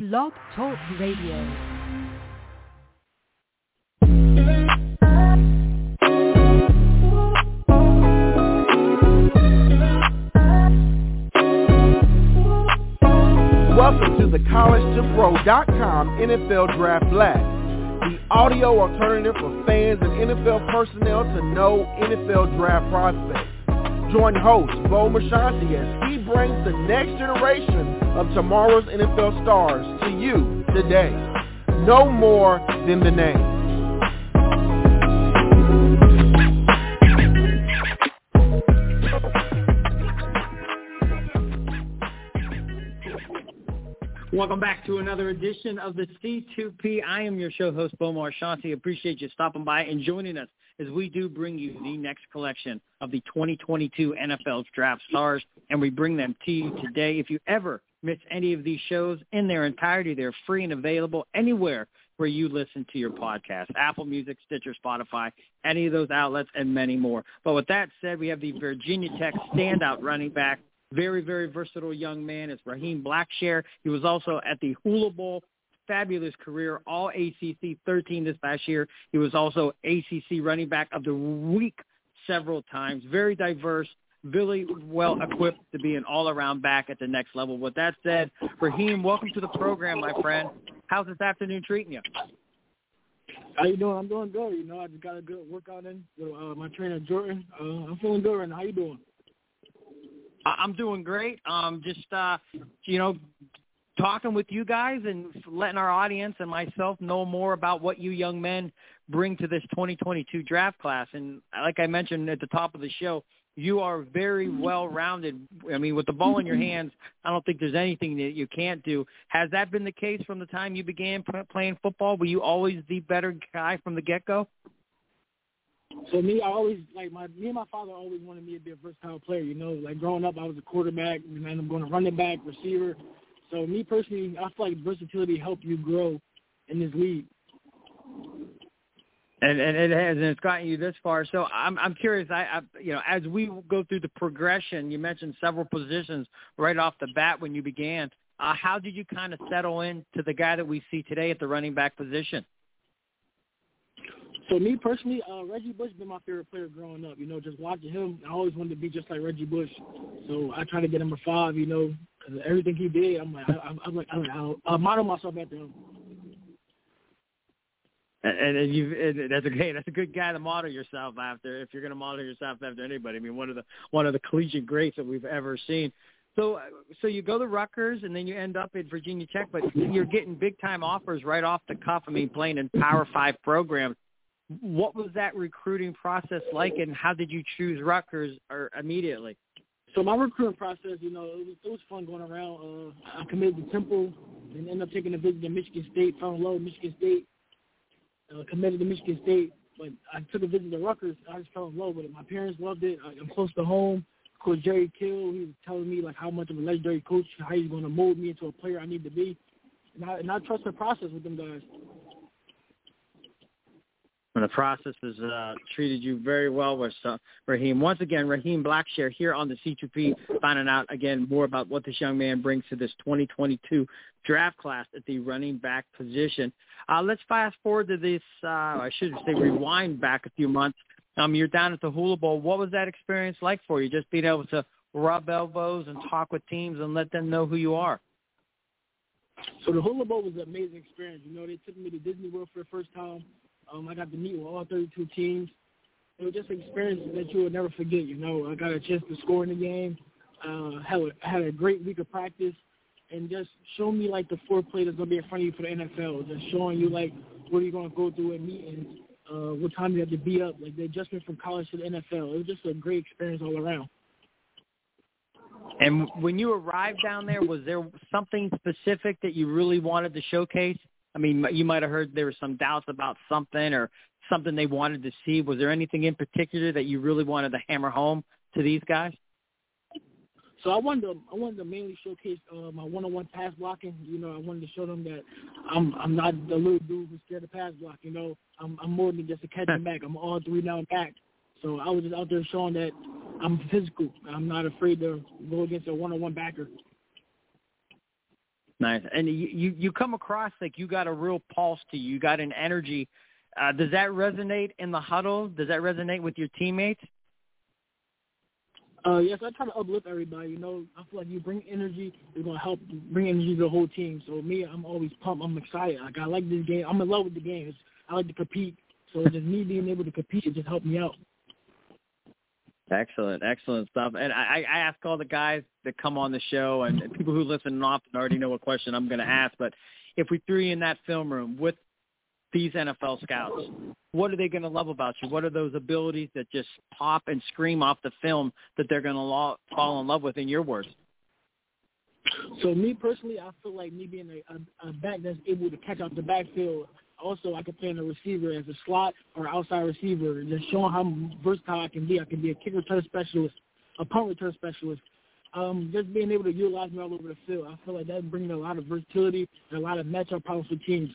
Blog Talk Radio. Welcome to the College2Pro.com NFL Draft Blast, the audio alternative for fans and NFL personnel to know NFL draft prospects. Join host Bo Marchionte as he brings the next generation of tomorrow's NFL stars to you today. No more than the name. Welcome back to another edition of the C2P. I am your show host, Bo Marchionte. Appreciate you stopping by and joining us as we do bring you the next collection of the 2022 NFL Draft Stars, and we bring them to you today. If you ever miss any of these shows in their entirety, they're free and available anywhere where you listen to your podcast, Apple Music, Stitcher, Spotify, any of those outlets, and many more. But with that said, we have the Virginia Tech standout running back, very, very versatile young man. It's Raheem Blackshear. He was also at the Hula Bowl. Fabulous career, all ACC 13 this past year. He was also ACC running back of the week several times. Very diverse, really well equipped to be an all-around back at the next level. With that said, Raheem, welcome to the program, my friend. How's this afternoon treating you? How you doing? I'm doing good. You know, I just got a good workout in with my trainer, Jordan. I'm feeling good right now. How you doing? I'm doing great. Talking with you guys and letting our audience and myself know more about what you young men bring to this 2022 draft class. And like I mentioned at the top of the show, you are very well-rounded. I mean, with the ball in your hands, I don't think there's anything that you can't do. Has that been the case from the time you began playing football? Were you always the better guy from the get-go? So me and my father always wanted me to be a versatile player. You know, like growing up, I was a quarterback, and then I'm going to running back, receiver. So me personally, I feel like versatility helped you grow in this league. And it has, and it's gotten you this far. So I'm curious, as we go through the progression, you mentioned several positions right off the bat when you began. How did you kind of settle in to the guy that we see today at the running back position? So me personally, Reggie Bush has been my favorite player growing up. You know, just watching him, I always wanted to be just like Reggie Bush. So I try to get him a 5, you know. Everything he did, I'll model myself after him. And that's a good guy to model yourself after. If you're going to model yourself after anybody, I mean, one of the collegiate greats that we've ever seen. So you go to Rutgers and then you end up at Virginia Tech, but you're getting big time offers right off the cuff. I mean, playing in Power 5 programs. What was that recruiting process like, and how did you choose Rutgers immediately? So my recruiting process, you know, it was fun going around. I committed to Temple and ended up taking a visit to Michigan State, fell in love with Michigan State, committed to Michigan State. But I took a visit to Rutgers. I just fell in love with it. My parents loved it. I'm close to home. Of course, Jerry Kill, he was telling me, like, how much of a legendary coach, how he's going to mold me into a player I need to be. And I trust the process with them guys. And the process has treated you very well with Raheem. Once again, Raheem Blackshear here on the C2P, finding out, again, more about what this young man brings to this 2022 draft class at the running back position. Let's fast forward to this, I should say rewind back a few months. You're down at the Hula Bowl. What was that experience like for you, just being able to rub elbows and talk with teams and let them know who you are? So the Hula Bowl was an amazing experience. You know, they took me to Disney World for the first time. I got to meet with all 32 teams. It was just experiences that you will never forget, you know. I got a chance to score in the game. I had a great week of practice. And just show me, like, the foreplay that's going to be in front of you for the NFL. Just showing you, like, what are you going to go through in meetings, what time you have to be up. Like, the adjustment from college to the NFL. It was just a great experience all around. And when you arrived down there, was there something specific that you really wanted to showcase? I mean, you might have heard there were some doubts about something or something they wanted to see. Was there anything in particular that you really wanted to hammer home to these guys? So I wanted to mainly showcase my one-on-one pass blocking. You know, I wanted to show them that I'm not the little dude who's scared to pass block. You know, I'm more than just a catch and back. I'm all three down back. So I was just out there showing that I'm physical. I'm not afraid to go against a one-on-one backer. Nice. And you come across like you got a real pulse to you. You got an energy. Does that resonate in the huddle? Does that resonate with your teammates? Yes, I try to uplift everybody. You know, I feel like you bring energy, you're going to help bring energy to the whole team. So me, I'm always pumped. I'm excited. Like, I like this game. I'm in love with the game. I like to compete. So just me being able to compete, it just helped me out. Excellent, excellent stuff. And I ask all the guys that come on the show and people who listen often already know what question I'm going to ask. But if we threw you in that film room with these NFL scouts, what are they going to love about you? What are those abilities that just pop and scream off the film that they're going to fall in love with, in your words? So me personally, I feel like me being a back that's able to catch out the backfield. Also, I can play in a receiver as a slot or outside receiver, just showing how versatile I can be. I can be a kick return specialist, a punt return specialist. Just being able to utilize me all over the field, I feel like that's bringing a lot of versatility and a lot of matchup problems for teams.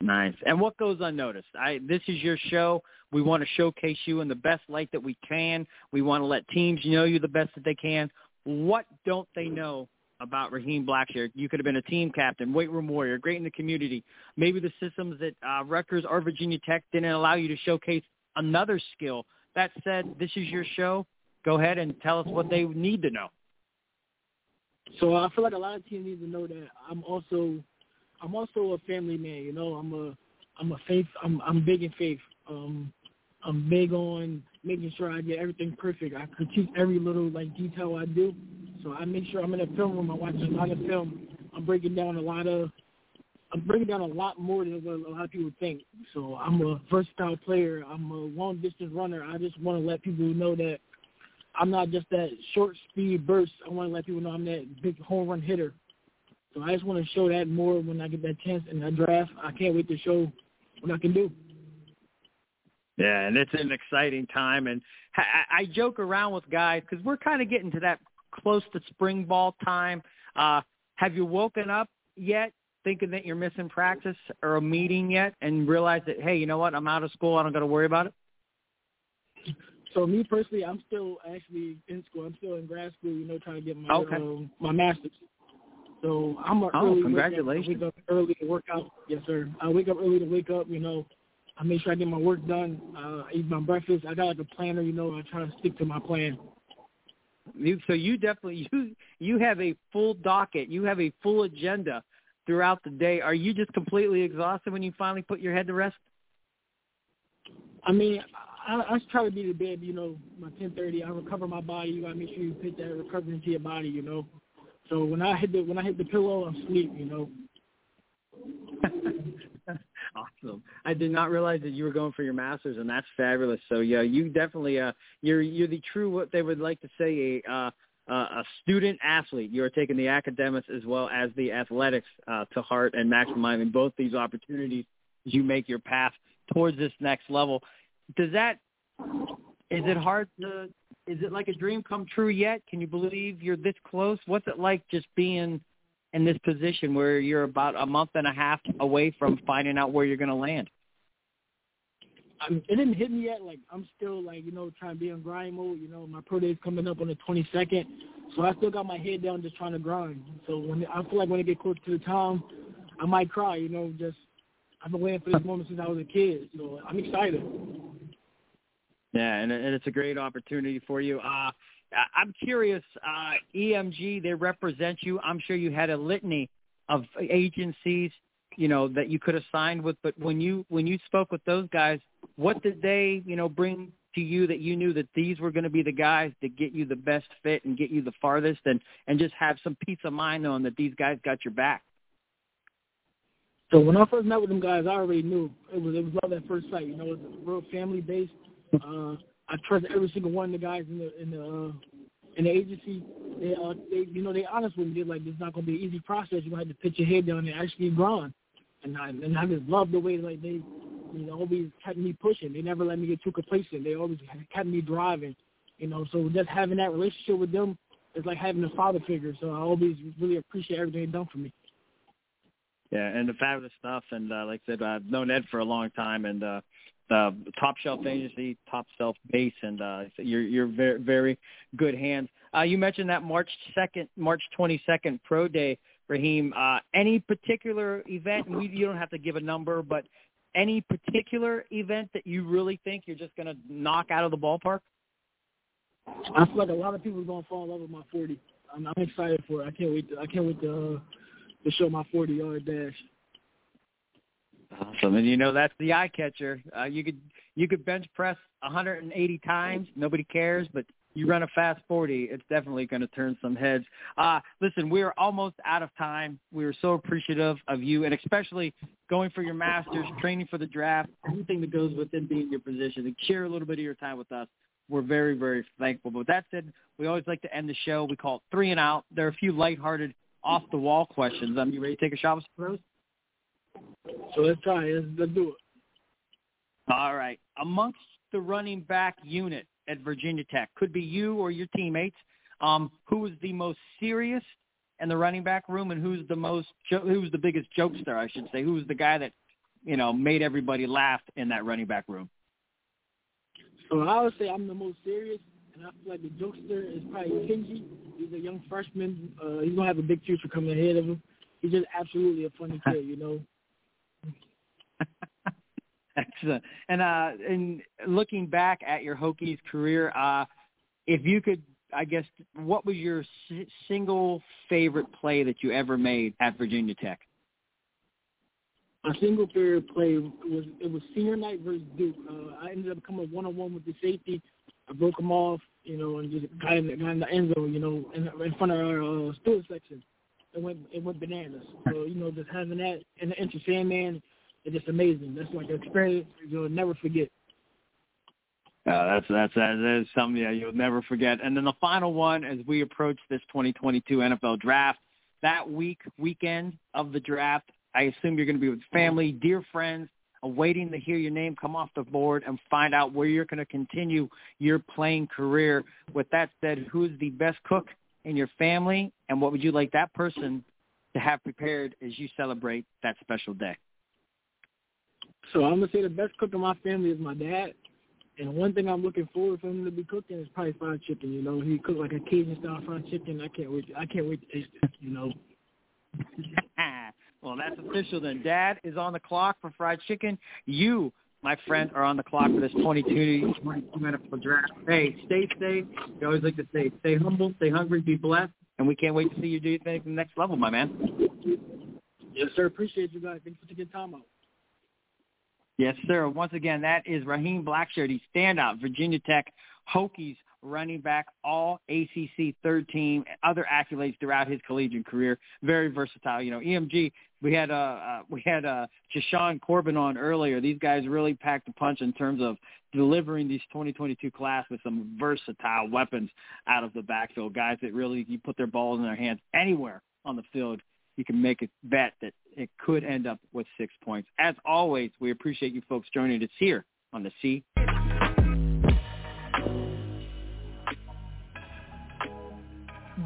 Nice. And what goes unnoticed? This is your show. We want to showcase you in the best light that we can. We want to let teams know you the best that they can. What don't they know about Raheem Blackshear? You could have been a team captain, weight room warrior, great in the community. Maybe the systems that Rutgers or Virginia Tech didn't allow you to showcase another skill. That said, this is your show. Go ahead and tell us what they need to know. So I feel like a lot of teams need to know that I'm also a family man. You know, I'm a faith. I'm big in faith. I'm big on making sure I get everything perfect. I critique every little detail I do. So I make sure I'm in a film room. I watch a lot of film. I'm breaking down a lot more than what a lot of people think. So I'm a versatile player. I'm a long-distance runner. I just want to let people know that I'm not just that short-speed burst. I want to let people know I'm that big home run hitter. So I just want to show that more when I get that chance in that draft. I can't wait to show what I can do. Yeah, and it's an exciting time. And I joke around with guys because we're kind of getting to that – close to spring ball time. Have you woken up yet thinking that you're missing practice or a meeting yet and realize that, hey, you know what, I'm out of school, I don't got to worry about it? So me personally, I'm still actually in school. I'm still in grad school, trying to get my my master's. So I'm an early. Congratulations. I wake up early to work out. Yes, sir. I wake up early to wake up, I make sure I get my work done. I eat my breakfast. I got a planner, I try to stick to my plan. So you definitely you have a full docket. You have a full agenda throughout the day. Are you just completely exhausted when you finally put your head to rest? I mean, I try to be to bed, by 10:30. I recover my body. You gotta make sure you put that recovery into your body, So when I hit the pillow, I'm asleep, Awesome. I did not realize that you were going for your master's, and that's fabulous. So yeah, you definitely you're the true, what they would like to say, a student athlete. You are taking the academics as well as the athletics to heart and maximizing both these opportunities as you make your path towards this next level. Is it like a dream come true yet? Can you believe you're this close? What's it like just being in this position where you're about a month and a half away from finding out where you're going to land? It didn't hit me yet. I'm still trying to be on grind mode. My pro day is coming up on the 22nd. So I still got my head down just trying to grind. So I feel like when it gets close to the time, I might cry, I've been waiting for this moment since I was a kid. So I'm excited. Yeah. And it's a great opportunity for you. I'm curious, EMG, they represent you. I'm sure you had a litany of agencies, that you could have signed with. But when you spoke with those guys, what did they, bring to you that you knew that these were going to be the guys that get you the best fit and get you the farthest and just have some peace of mind knowing that these guys got your back? So when I first met with them guys, I already knew it was love at first sight. It was real family-based. I trust every single one of the guys in the agency. They honest with me. They're like, this is not going to be an easy process. You're going to have to put your head down and actually grind. And I just love the way they always kept me pushing. They never let me get too complacent. They always kept me driving. So just having that relationship with them is like having a father figure. So I always really appreciate everything they've done for me. Yeah, and the fabulous stuff. And like I said, I've known Ed for a long time, and top shelf agency, top shelf base, and you're very, very good hands. You mentioned that March 22nd pro day, Raheem. Any particular event? You don't have to give a number, but any particular event that you really think you're just going to knock out of the ballpark? I feel like a lot of people are going to fall in love with my 40. I'm excited for it. I can't wait to show my 40-yard dash. Awesome, and you know that's the eye catcher. You could bench press 180 times, nobody cares, but you run a fast 40, it's definitely going to turn some heads. Listen, we are almost out of time. We are so appreciative of you, and especially going for your master's, training for the draft, everything that goes within being your position, and share a little bit of your time with us. We're very, very thankful. But with that said, we always like to end the show. We call it 3 and out. There are a few lighthearted, off-the-wall questions. You ready to take a shot with some of those? So let's try it. Let's do it. All right. Amongst the running back unit at Virginia Tech, could be you or your teammates, who was the most serious in the running back room, and who's the biggest jokester, I should say? Who was the guy that, made everybody laugh in that running back room? So I would say I'm the most serious, and I feel like the jokester is probably Kenji. He's a young freshman. He's going to have a big future coming ahead of him. He's just absolutely a funny kid, Excellent. And looking back at your Hokies career, if you could, I guess, what was your single favorite play that you ever made at Virginia Tech? My single favorite play was senior night versus Duke. I ended up coming 1-on-1 with the safety. I broke him off, and just got in the end zone, in front of our student section. It went bananas. So just having that and the interest in, man, it's just amazing. That's like an experience you'll never forget. That is something you'll never forget. And then the final one, as we approach this 2022 NFL draft, that weekend of the draft. I assume you're going to be with family, dear friends, awaiting to hear your name come off the board and find out where you're going to continue your playing career. With that said, who is the best cook in your family, and what would you like that person to have prepared as you celebrate that special day? So I'm going to say the best cook in my family is my dad, and one thing I'm looking forward for him to be cooking is probably fried chicken. He cooked like a Cajun-style fried chicken. I can't wait to taste it, Well, that's official then. Dad is on the clock for fried chicken. You, my friend, are on the clock for this 22-minute draft. Hey, stay safe. We always like to say, stay humble, stay hungry, be blessed, and we can't wait to see you do things at the next level, my man. Yes, sir. Appreciate you guys. Thanks for taking time out. Yes, sir. Once again, that is Raheem Blackshear, the standout Virginia Tech Hokies running back, all ACC third team, and other accolades throughout his collegiate career. Very versatile. EMG, we had Jashawn Corbin on earlier. These guys really packed a punch in terms of delivering these 2022 class with some versatile weapons out of the backfield. Guys that really, you put their balls in their hands anywhere on the field, you can make a bet that it could end up with 6 points. As always, we appreciate you folks joining us here on the C.